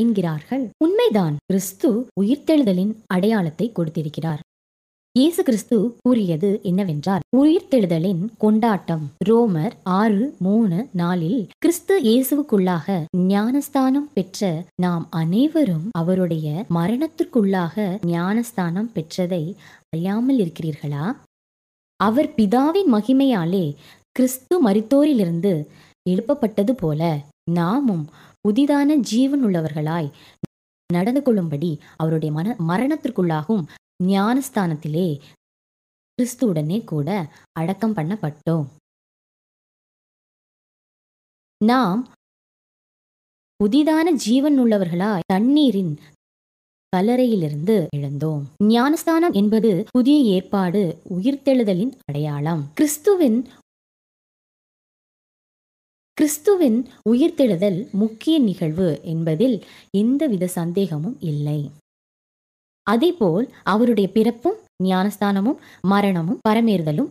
என்கிறார்கள். உண்மைதான், கிறிஸ்து உயிர்த்தெழுதலின் அடையாளத்தை கொடுத்திருக்கிறார். இயேசு கிறிஸ்து கூறியது என்னவென்றால், உயிர்த்தெழுதலின் கொண்டாட்டம் ரோமர் ஆறு மூணு நாலில் கிறிஸ்து இயேசுவுக்குள்ளாக ஞானஸ்தானம் பெற்ற நாம் அனைவரும் அவருடைய மரணத்திற்குள்ளாக ஞானஸ்தானம் பெற்றதை அறியாமல் இருக்கிறீர்களா? அவர் பிதாவின் மகிமையாலே கிறிஸ்து மரித்தோரிலிருந்து எழுப்பப்பட்டது போல நாமும் புதிதான ஜீவனுள்ளவர்களாய் நடந்து கொள்ளும்படி அவருடைய மன மரணத்திற்குள்ளாகவும் ஞானஸ்தானத்திலே கிறிஸ்துவுடனே கூட அடக்கம் பண்ணப்பட்டோம். நாம் புதிதான ஜீவன் உள்ளவர்களாய் தண்ணீரின் கல்லறையிலிருந்து எழுந்தோம். ஞானஸ்தானம் என்பது புதிய ஏற்பாடு உயிர்த்தெழுதலின் அடையாளம். கிறிஸ்துவின் கிறிஸ்துவின் உயிர்த்தெழுதல் முக்கிய நிகழ்வு என்பதில் எந்தவித சந்தேகமும் இல்லை. அதேபோல் அவருடைய பிறப்பும் ஞானஸ்தானமும் மரணமும் பரமேறுதலும்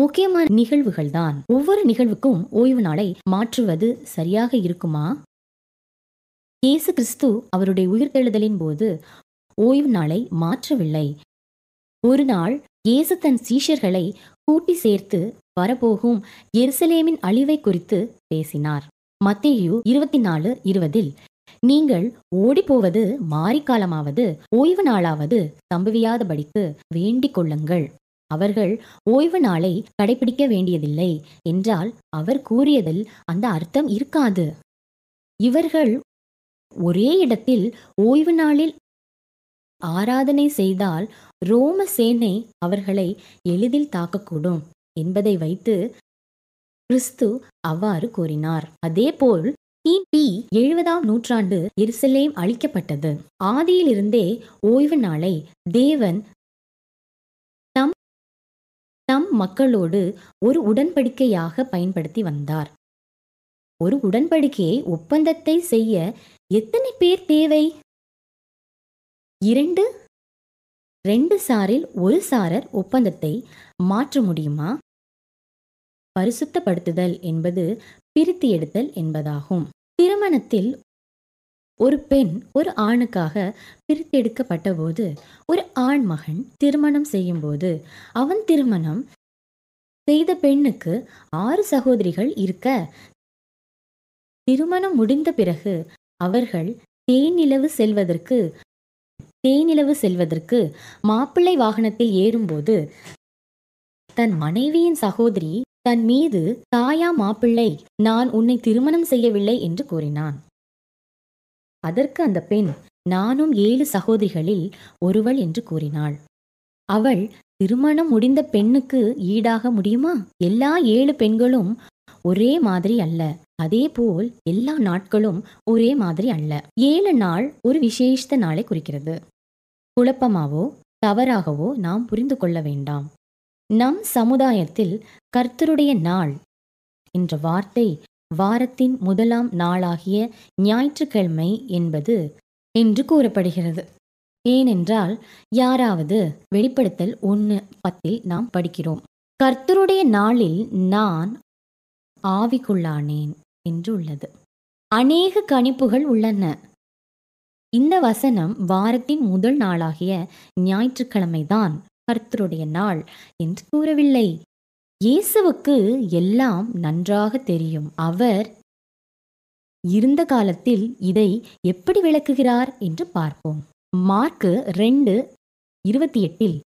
முக்கியமான நிகழ்வுகள்தான். ஒவ்வொரு நிகழ்வுக்கும் ஓய்வு நாளை மாற்றுவது சரியாக இருக்குமா? இயேசு கிறிஸ்து அவருடைய உயிர்த்தெழுதலின் போது ஓய்வு நாளை மாற்றவில்லை. ஒரு நாள் இயேசு தன் சீஷர்களை கூட்டி சேர்த்து வரப்போகும் எருசலேமின் அழிவை குறித்து பேசினார். மத்தேயு இருபத்தி நாலு இருபதில், நீங்கள் ஓடிப்போவது மாரிக்காலமாவது ஓய்வு நாளாவது சம்பவியாதபடிக்கு வேண்டிக் கொள்ளுங்கள். அவர்கள் ஓய்வு நாளை கடைபிடிக்க வேண்டியதில்லை என்றால் அவர் கூறியதில் அந்த அர்த்தம் இருக்காது. இவர்கள் ஒரே இடத்தில் ஓய்வு நாளில் ஆராதனை செய்தால் ரோம சேனை அவர்களை எளிதில் தாக்கக்கூடும் என்பதை வைத்து கிறிஸ்து அவ்வாறு கூறினார். அதேபோல் கிபி எழுபதாம் நூற்றாண்டு எருசலேம் அழிக்கப்பட்டது. ஆதியிலிருந்தே ஓய்வு நாளை தேவன் தம் தம் மக்களோடு ஒரு உடன்படிக்கையாக பயன்படுத்தி வந்தார். ஒரு உடன்படிக்கையை ஒப்பந்தத்தை செய்ய எத்தனை பேர் தேவை? இரண்டு ரெண்டு சாரில் ஒரு சாரர் ஒப்பந்தத்தை மாற்ற முடியுமா? பரிசுத்தப்படுத்துதல் என்பது பிரித்து எடுத்தல் என்பதாகும். திருமணத்தில் ஒரு பெண் ஒரு ஆணுக்காக பிரித்தெடுக்கப்பட்ட போது ஒரு ஆண் மகன் திருமணம் செய்யும் போது அவன் திருமணம் செய்த பெண்ணுக்கு ஆறு சகோதரிகள் இருக்க, திருமணம் முடிந்த பிறகு அவர்கள் தேனிலவு செல்வதற்கு தேனிலவு செல்வதற்கு மாப்பிள்ளை வாகனத்தில் ஏறும்போது தன் மனைவியின் சகோதரி தன் மீது, தாயா மாப்பிள்ளை, நான் உன்னை திருமணம் செய்யவில்லை என்று கூறினான். அதற்கு அந்த பெண், நானும் ஏழு சகோதரிகளில் ஒருவள் என்று கூறினாள். அவள் திருமணம் முடிந்த பெண்ணுக்கு ஈடாக முடியுமா? எல்லா ஏழு பெண்களும் ஒரே மாதிரி அல்ல. அதேபோல் எல்லா நாட்களும் ஒரே மாதிரி அல்ல. ஏழு நாள் ஒரு விசேஷித்த நாளை குறிக்கிறது. குழப்பமாவோ தவறாகவோ நாம் புரிந்து கொள்ள வேண்டாம். நம் சமுதாயத்தில் கர்த்தருடைய நாள் என்ற வார்த்தை வாரத்தின் முதலாம் நாளாகிய ஞாயிற்றுக்கிழமை என்பது என்று கூறப்படுகிறது. ஏனென்றால் யாராவது வெளிப்படுத்தல் ஒன்று பத்தில் நாம் படிக்கிறோம், கர்த்தருடைய நாளில் நான் ஆவிக்குள்ளானேன் என்று உள்ளது. அநேக கணிப்புகள் உள்ளன. இந்த வசனம் வாரத்தின் முதல் நாளாகிய ஞாயிற்றுக்கிழமைதான் கர்த்தருடைய நாள் என்று கூறவில்லை. இயேசுவுக்கு எல்லாம் நன்றாக தெரியும். அவர் இருந்த காலத்தில் இதை எப்படி விளக்குகிறார் என்று பார்ப்போம். மார்க்கு ரெண்டு இருபத்தி எட்டில்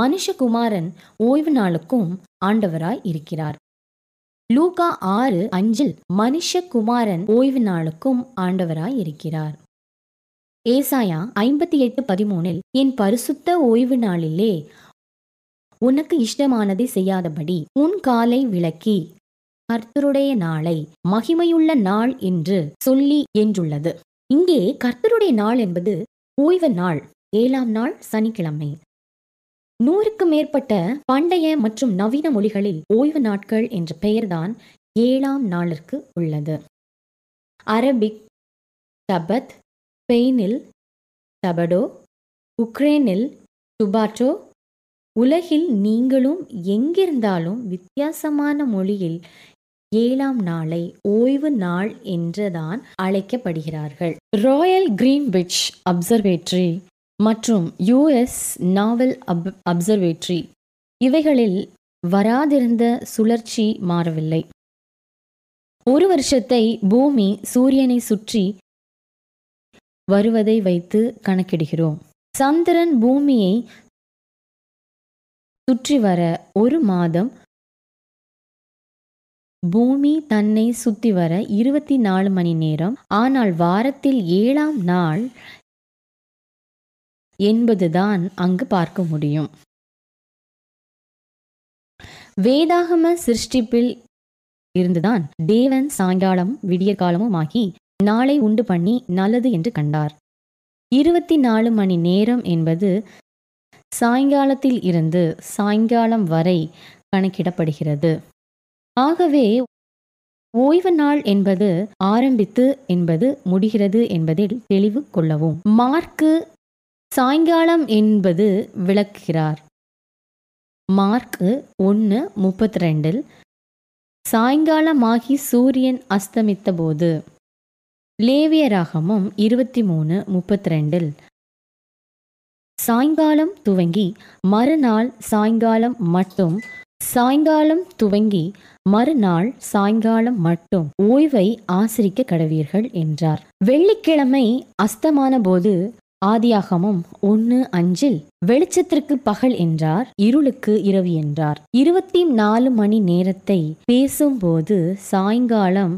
மனுஷகுமாரன் ஓய்வு நாளுக்கும் ஆண்டவராய் இருக்கிறார். லூகா ஆறு அஞ்சில் மனுஷகுமாரன் ஓய்வு நாளுக்கும் ஆண்டவராய் இருக்கிறார். ஏசாயா ஐம்பத்தி எட்டு பதிமூனில் என் பரிசுத்த ஓய்வு நாளிலே உனக்கு இஷ்டமானதை செய்யாதபடி உன் காலை விளக்கி கர்த்தருடைய நாளை மகிமையுள்ள நாள் என்று சொல்லி என்றுள்ளது. இங்கே கர்த்தருடைய நாள் என்பது ஓய்வு நாள், ஏழாம் நாள் சனிக்கிழமை. நூறுக்கு மேற்பட்ட பண்டைய மற்றும் நவீன மொழிகளில் ஓய்வு நாட்கள் என்ற பெயர்தான் ஏழாம் நாளிற்கு உள்ளது. அரபிக் சபத், ஸ்பெயினில் சபடோ, உக்ரைனில் சுபாட்டோ. உலகில் நீங்களும் எங்கிருந்தாலும் வித்தியாசமான மொழியில் ஏழாம் நாளை ஓய்வு நாள் என்றுதான் அழைக்கப்படுகிறார்கள். ராயல் கிரீன்விச் அப்சர்வேட்டரி மற்றும் யூஎஸ் நாவல் அப் அப்சர்வேட்டரி இவைகளில் வராதிருந்த சுழற்சி மாறவில்லை. ஒரு வருஷத்தை பூமி சூரியனை சுற்றி வருவதை வைத்து கணக்கிடுகிறோம். சந்திரன் பூமியை சுற்றி வர ஒரு மாதம், பூமி தன்னை சுற்றி வர இருபத்தி நாலு மணி நேரம். ஆனால் வாரத்தில் ஏழாம் நாள் என்பதுதான் அங்கு பார்க்க முடியும். வேதாகம சிருஷ்டிப்பில் இருந்துதான் தேவன் சாயங்காலம் விடிய காலமும் ஆகி நாளை உண்டு பண்ணி நல்லது என்று கண்டார். இருபத்தி நாலு மணி நேரம் என்பது சாயங்காலத்தில் இருந்து சாயங்காலம் வரை கணக்கிடப்படுகிறது. ஆகவே ஓய்வு நாள் என்பது ஆரம்பித்து என்பது முடிகிறது என்பதில் தெளிவு கொள்ளவும் மார்க்கு சாயங்காலம் என்பது விளக்குகிறார். மார்க்கு ஒன்று முப்பத்தி ரெண்டில் சாயங்காலமாகி சூரியன் அஸ்தமித்த போது, லேவியராகமும் இருபத்தி மூணு முப்பத்தி ரெண்டில் சாயங்காலம் துவங்கி மறுநாள் சாயங்காலம் மட்டும், சாயங்காலம் துவங்கி மறுநாள் சாயங்காலம் மட்டும் ஓய்வை ஆசரிக்க கடவீர்கள் என்றார். வெள்ளிக்கிழமை அஸ்தமான போது ஆதியாகமும் ஒன்று அஞ்சில் வெளிச்சத்திற்கு பகல் என்றார், இருளுக்கு இரவு என்றார். இருபத்தி நாலு மணி நேரத்தை பேசும்போது சாயங்காலம்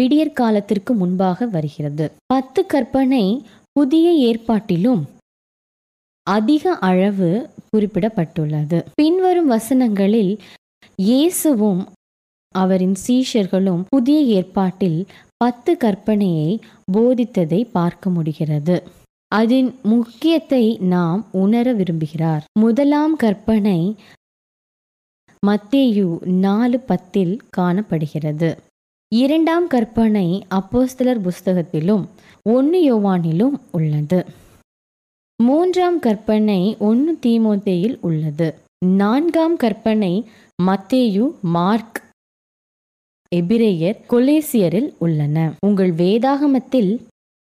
விடியற்காலத்திற்கு முன்பாக வருகிறது. பத்து கற்பனை புதிய ஏற்பாட்டிலும் அதிக அளவு குறிப்பிடப்பட்டுள்ளது. பின்வரும் வசனங்களில் இயேசுவும் அவரின் சீஷர்களும் புதிய ஏற்பாட்டில் பத்து கற்பனையை போதித்ததை பார்க்க முடிகிறது. அதன் முக்கியத்தை நாம் உணர விரும்புகிறார். முதலாம் கற்பனை மத்தேயு நாலு பத்தில் காணப்படுகிறது. இரண்டாம் கற்பனை அப்போஸ்தலர் புஸ்தகத்திலும் ஒன்று யோவானிலும் உள்ளது. மூன்றாம் கற்பனை ஒன்று தீமோத்தேயில் உள்ளது. நான்காம் கற்பனை மத்தேயு, மார்க், எபிரேயர், கொலேசியரில் உள்ளன. உங்கள் வேதாகமத்தில்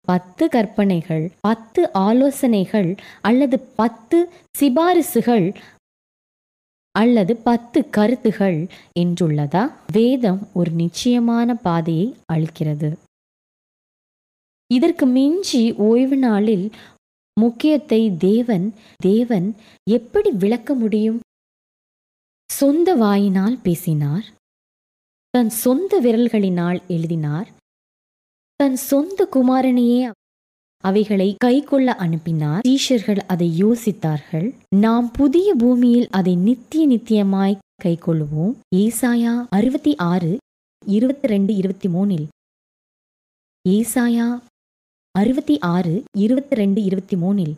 பத்து கற்பனைகள், பத்து ஆலோசனைகள் அல்லது பத்து சிபாரிசுகள் அல்லது பத்து கருத்துகள் என்றுள்ளதா? வேதம் ஒரு நிச்சயமான பாதையை அளிக்கிறது. இதற்கு மிஞ்சி ஓய்வு நாளில் முக்கியத்தை தேவன் தேவன் எப்படி விளக்க முடியும்? சொந்த வாயினால் பேசினார், தன் சொந்த விரல்களினால் எழுதினார், தன் சொந்த குமாரனையே அவைகளை கை கொள்ள அனுப்பினார். சீஷர்கள் அதை யோசித்தார்கள். நாம் புதிய பூமியில் அதை நித்திய நித்தியமாய் கை கொள்வோம். ஏசாயா அறுபத்தி ஆறு இருபத்தி ரெண்டு இருபத்தி மூணில் ஏசாயா அறுபத்தி ஆறு இருபத்தி ரெண்டு இருபத்தி மூணில்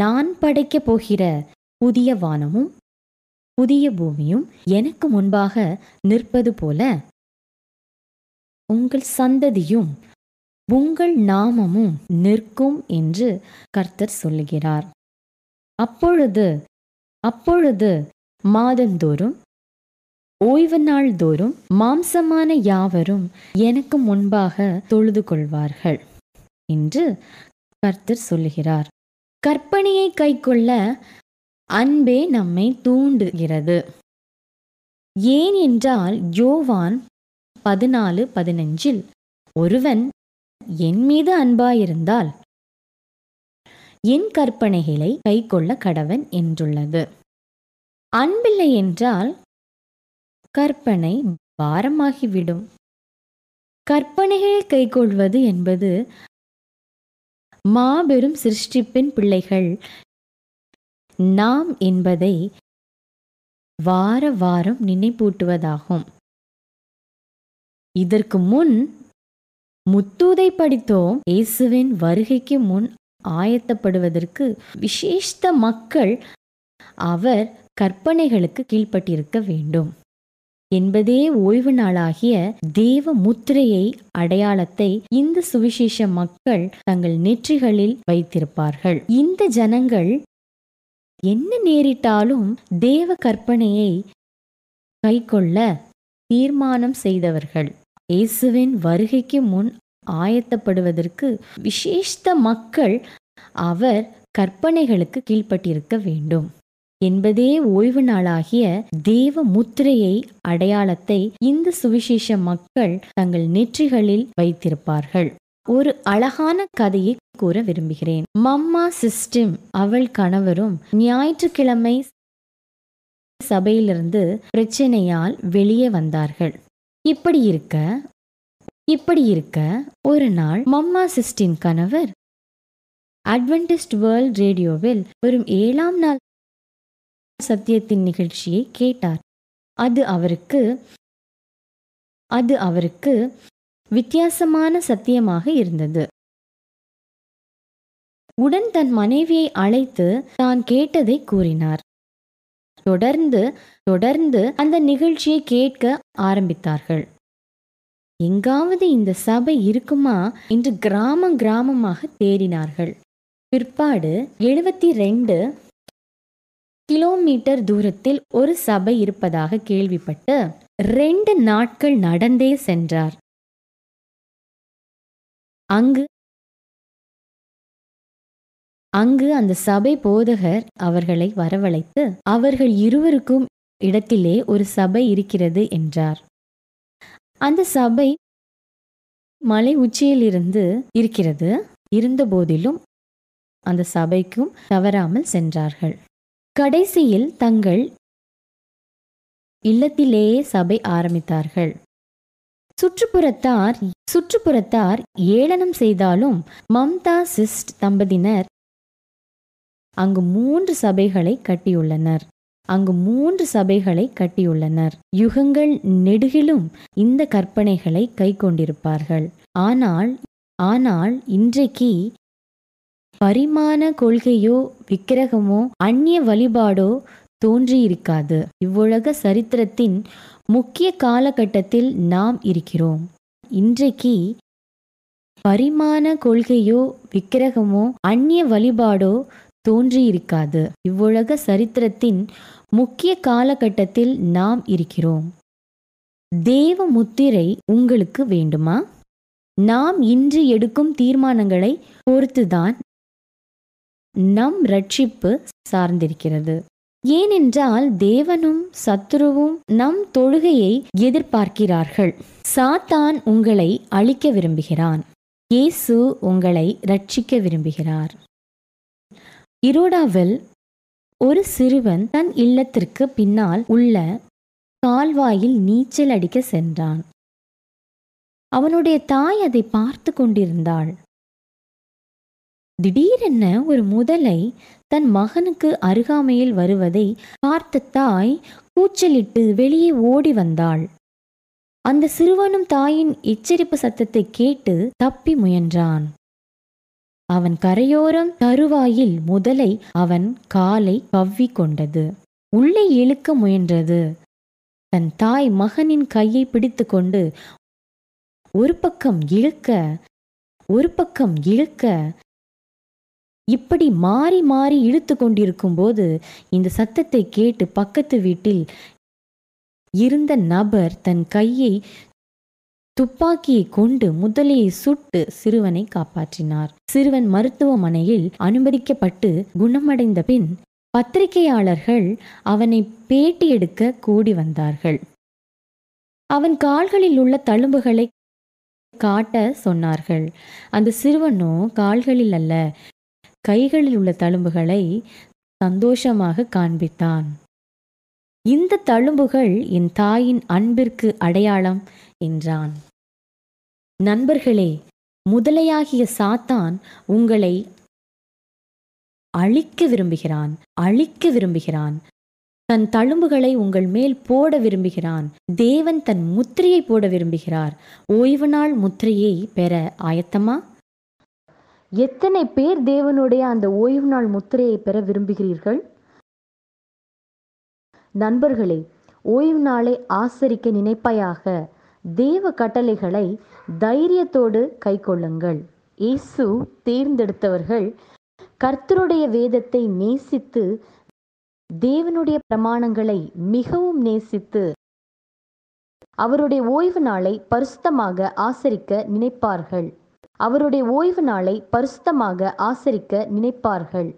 நான் படைக்கப் போகிற புதிய வானமும் புதிய பூமியும் எனக்கு முன்பாக நிற்பது போல உங்கள் சந்ததியும் உங்கள் நாமமும் நிற்கும் என்று கர்த்தர் சொல்லுகிறார். அப்பொழுது அப்பொழுது மாதந்தோறும் ஓய்வு நாள் தோறும் மாம்சமான யாவரும் எனக்கு முன்பாக தொழுது கொள்வார்கள் என்று கர்த்தர் சொல்லுகிறார். கற்பனையை கை கொள்ள அன்பே நம்மை தூண்டுகிறது. ஏன் என்றால் யோவான் பதினாலு பதினஞ்சில் ஒருவன் என் மீது அன்பாயிருந்தால் என் கற்பனைகளை கை கொள்ள கடவன் என்றுள்ளது. அன்பில்லை என்றால் கற்பனை பாரமாகிவிடும். கற்பனைகளை கைக்கொள்வது என்பது மாபெரும் சிருஷ்டிப்பின் பிள்ளைகள் நாம் என்பதை வார வாரம் நினைப்பூட்டுவதாகும். இதற்கு முன் முத்தூதை படித்தோம். இயேசுவின் வருகைக்கு முன் ஆயத்தப்படுவதற்கு விசேஷ மக்கள் அவர் கற்பனைகளுக்கு கீழ்ப்பட்டிருக்க வேண்டும் என்பதே ஓய்வு நாளாகிய தேவ முத்திரையை அடையாளத்தை இந்த சுவிசேஷ மக்கள் தங்கள் நெற்றிகளில் வைத்திருப்பார்கள். இந்த ஜனங்கள் என்ன நேரிட்டாலும் தேவ கற்பனையை கைக்கொள்ள தீர்மானம் செய்தவர்கள். இயேசுவின் வருகைக்கு முன் ஆயத்தப்படுவதற்கு விசேஷ மக்கள் அவர் கற்பனைகளுக்கு கீழ்ப்பட்டிருக்க வேண்டும் என்பதே ஓய்வு நாளாகிய தேவ முத்திரையை அடையாளத்தை இந்த சுவிசேஷ மக்கள் தங்கள் நெற்றிகளில் வைத்திருப்பார்கள். ஒரு அழகான கதையை கூற விரும்புகிறேன். மம்மா சிஸ்டம் அவள் கணவரும் ஞாயிற்றுக்கிழமை சபையிலிருந்து பிரச்சனையால் வெளியே வந்தார்கள். இப்படி இருக்க இப்படி இருக்க ஒரு நாள் மம்மா சிஸ்டின் கணவர் அட்வென்டிஸ்ட் வேர்ல்ட் ரேடியோவில் ஒரு ஏழாம் நாள் சத்தியத்தின் நிகழ்ச்சியை கேட்டார். அது அவருக்கு அது அவருக்கு வித்தியாசமான சத்தியமாக இருந்தது. உடன் தன் மனைவியை அழைத்து தான் கேட்டதை கூறினார். தொடர்ந்து தொடர்ந்து அந்த நிகழ்ச்சியை கேட்க ஆரம்பித்தார்கள். எங்காவது இந்த சபை இருக்குமா என்று கிராமம் கிராமமாக தேடினார்கள். பிற்பாடு எழுபத்தி ரெண்டு கிலோமீட்டர் தூரத்தில் ஒரு சபை இருப்பதாக கேள்விப்பட்டு ரெண்டு நாட்கள் நடந்தே சென்றார். அங்கு அங்கு அந்த சபை போதகர் அவர்களை வரவழைத்து அவர்கள் இருவருக்கும் இடத்திலே ஒரு சபை இருக்கிறது என்றார். அந்த சபை மலை உச்சியிலிருந்து இருக்கிறது. இருந்த போதிலும் அந்த சபைக்கும் தவறாமல் சென்றார்கள். கடைசியில் தங்கள் இல்லத்திலேயே சபை ஆரம்பித்தார்கள். சுற்றுப்புறத்தார் சுற்றுப்புறத்தார் ஏளனம் செய்தாலும் மம்தா சிஸ்ட் தம்பதியினர் அங்கு மூன்று சபைகளை கட்டியுள்ளனர். அங்கு மூன்று சபைகளை கட்டியுள்ளனர். யுகங்கள் நெடுகிலும் இந்த கற்பனைகளை கை கொண்டிருப்பார்கள். ஆனால் ஆனால் இன்றைக்கு பரிமாண கொள்கையோ விக்கிரகமோ அந்நிய வழிபாடோ தோன்றியிருக்காது. இவ்வுலக சரித்திரத்தின் முக்கிய காலகட்டத்தில் நாம் இருக்கிறோம். இன்றைக்கு பரிமாண கொள்கையோ விக்கிரகமோ அந்நிய வழிபாடோ தோன்றியிருக்காது. இவ்வுலக சரித்திரத்தின் முக்கிய காலகட்டத்தில் நாம் இருக்கிறோம். தேவ முத்திரை உங்களுக்கு வேண்டுமா? நாம் இன்று எடுக்கும் தீர்மானங்களை பொறுத்துதான் நம் ரட்சிப்பு சார்ந்திருக்கிறது. ஏனென்றால் தேவனும் சத்துருவும் நம் தொழுகையை எதிர்பார்க்கிறார்கள். சாத்தான் உங்களை அழிக்க விரும்புகிறான். இயேசு உங்களை ரட்சிக்க விரும்புகிறார். இரோடாவில் ஒரு சிறுவன் தன் இல்லத்திற்கு பின்னால் உள்ள கால்வாயில் நீச்சல் அடிக்க சென்றான். அவனுடைய தாய் அதை பார்த்து கொண்டிருந்தாள். திடீரென ஒரு முதலை தன் மகனுக்கு அருகாமையில் வருவதை பார்த்த தாய் கூச்சலிட்டு வெளியே ஓடி வந்தாள். அந்த சிறுவனும் தாயின் எச்சரிப்பு சத்தத்தை கேட்டு தப்பி முயன்றான். அவன் கரையோரம் தருவாயில் முதலை அவன் காலை கவ்வி கொண்டது. உள்ளே இழுக்க முயன்றது. தன் தாய் மகனின் கையை பிடித்து கொண்டு ஒரு பக்கம் இழுக்க ஒரு பக்கம் இழுக்க இப்படி மாறி மாறி இழுத்து கொண்டிருக்கும் போது இந்த சத்தத்தை கேட்டு பக்கத்து வீட்டில் இருந்த நபர் தன் கையை துப்பாக்கியை கொண்டு முதலையை சுட்டு சிறுவனை காப்பாற்றினார். சிறுவன் மருத்துவமனையில் அனுமதிக்கப்பட்டு குணமடைந்த பின் பத்திரிகையாளர்கள் அவனை பேட்டி எடுக்க கூடி வந்தார்கள். அவன் கால்களில் உள்ள தழும்புகளை காட்ட சொன்னார்கள். அந்த சிறுவனோ கால்களில் அல்ல கைகளில் உள்ள தழும்புகளை சந்தோஷமாக காண்பித்தான். இந்த தழும்புகள் என் தாயின் அன்பிற்கு அடையாளம் என்றான். நண்பர்களே, முதலையாகிய சாத்தான் உங்களை அழிக்க விரும்புகிறான் அழிக்க விரும்புகிறான் தன் தழும்புகளை உங்கள் மேல் போட விரும்புகிறான். தேவன் தன் முத்திரையை போட விரும்புகிறார். ஓய்வு நாள் முத்திரையை பெற ஆயத்தமா? எத்தனை பேர் தேவனுடைய அந்த ஓய்வு நாள் முத்திரையை பெற விரும்புகிறீர்கள்? நண்பர்களே, ஓய்வு நாளை ஆசரிக்க நினைப்பையாக தேவ கட்டளைகளை தைரியத்தோடு கைக்கொள்ளுங்கள். இயேசு தேர்ந்தெடுத்தவர்கள் கர்த்தருடைய வேதத்தை நேசித்து, தேவனுடைய பிரமாணங்களை மிகவும் நேசித்து, அவருடைய ஓய்வு நாளை பரிசுத்தமாக ஆசரிக்க நினைப்பார்கள். அவருடைய ஓய்வு நாளை பரிசுத்தமாக ஆசரிக்க நினைப்பார்கள்.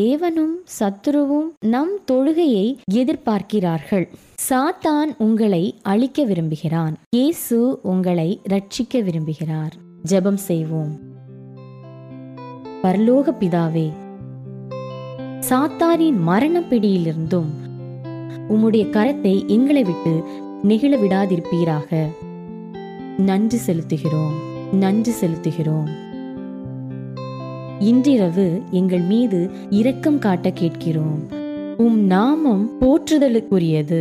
தேவனும் சத்துருவும் நம் தொழுகையை எதிர்பார்க்கிறார்கள். சாத்தான் உங்களை அழிக்க விரும்புகிறான். இயேசு உங்களை ரட்சிக்க விரும்புகிறார். ஜெபம் செய்வோம். பரலோக பிதாவே, சாத்தானின் மரண பிடியிலிருந்தும் உம்முடைய கரத்தை எங்களை விட்டு நெகிழ விடாதிருப்பீராக. நன்றி செலுத்துகிறோம் நன்றி செலுத்துகிறோம் இன்றிரவு எங்கள் மீது இரக்கம் காட்ட கேட்கிறோம். உம் நாமம் போற்றுதலுக்குரியது.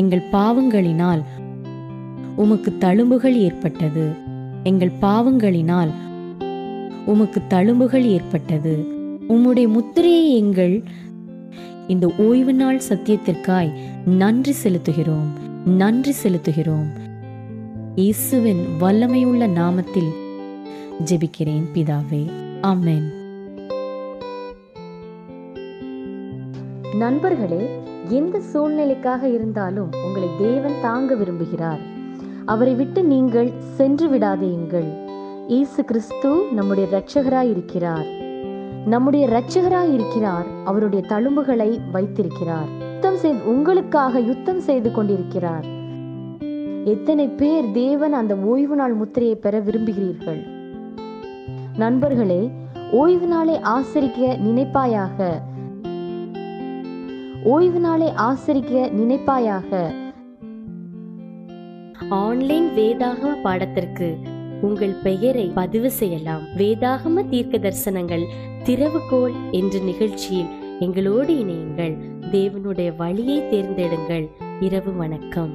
எங்கள் பாவங்களினால் உமக்கு தழும்புகள் ஏற்பட்டது. எங்கள் பாவங்களினால் உமக்கு தழும்புகள் ஏற்பட்டது. உம்முடைய முத்திரையை எங்கள் இந்த ஓய்வு நாள் சத்தியத்திற்காய் நன்றி செலுத்துகிறோம் நன்றி செலுத்துகிறோம் இயேசுவின் வல்லமையுள்ள நாமத்தில் ஜெபிக்கிறேன் பிதாவே, ஆமென். நண்பர்களே, எந்த சூழ்நிலைக்காக இருந்தாலும் உங்களை தேவன் தாங்க விரும்புகிறார். அவரை விட்டு நீங்கள் சென்று விடாதீர்கள். இயேசு கிறிஸ்து நம்முடைய இரட்சகராய் இருக்கிறார். நம்முடைய இரட்சகராய் இருக்கிறார். அவருடைய தழும்புகளை வைத்திருக்கிறார். யுத்தம் செய்து உங்களுக்காக யுத்தம் செய்து கொண்டிருக்கிறார். எத்தனை பேர் தேவன் அந்த ஓய்வு நாள் முத்திரையை பெற விரும்புகிறீர்கள்? நண்பர்களே, ஓய்வு நாளை ஆசரிக்க நினைப்பாயாக. ஓய்வு நாளை ஆசரிக்க நினைப்பாயாக. ஆன்லைன் வேதாகம பாடத்திற்கு உங்கள் பெயரை பதிவு செய்யலாம். வேதாகம தீர்க்க தரிசனங்கள் திறவுகோல் என்ற நிகழ்ச்சியில் எங்களோடு இணையுங்கள். தேவனுடைய வழியை தேர்ந்தெடுங்கள். இரவு வணக்கம்.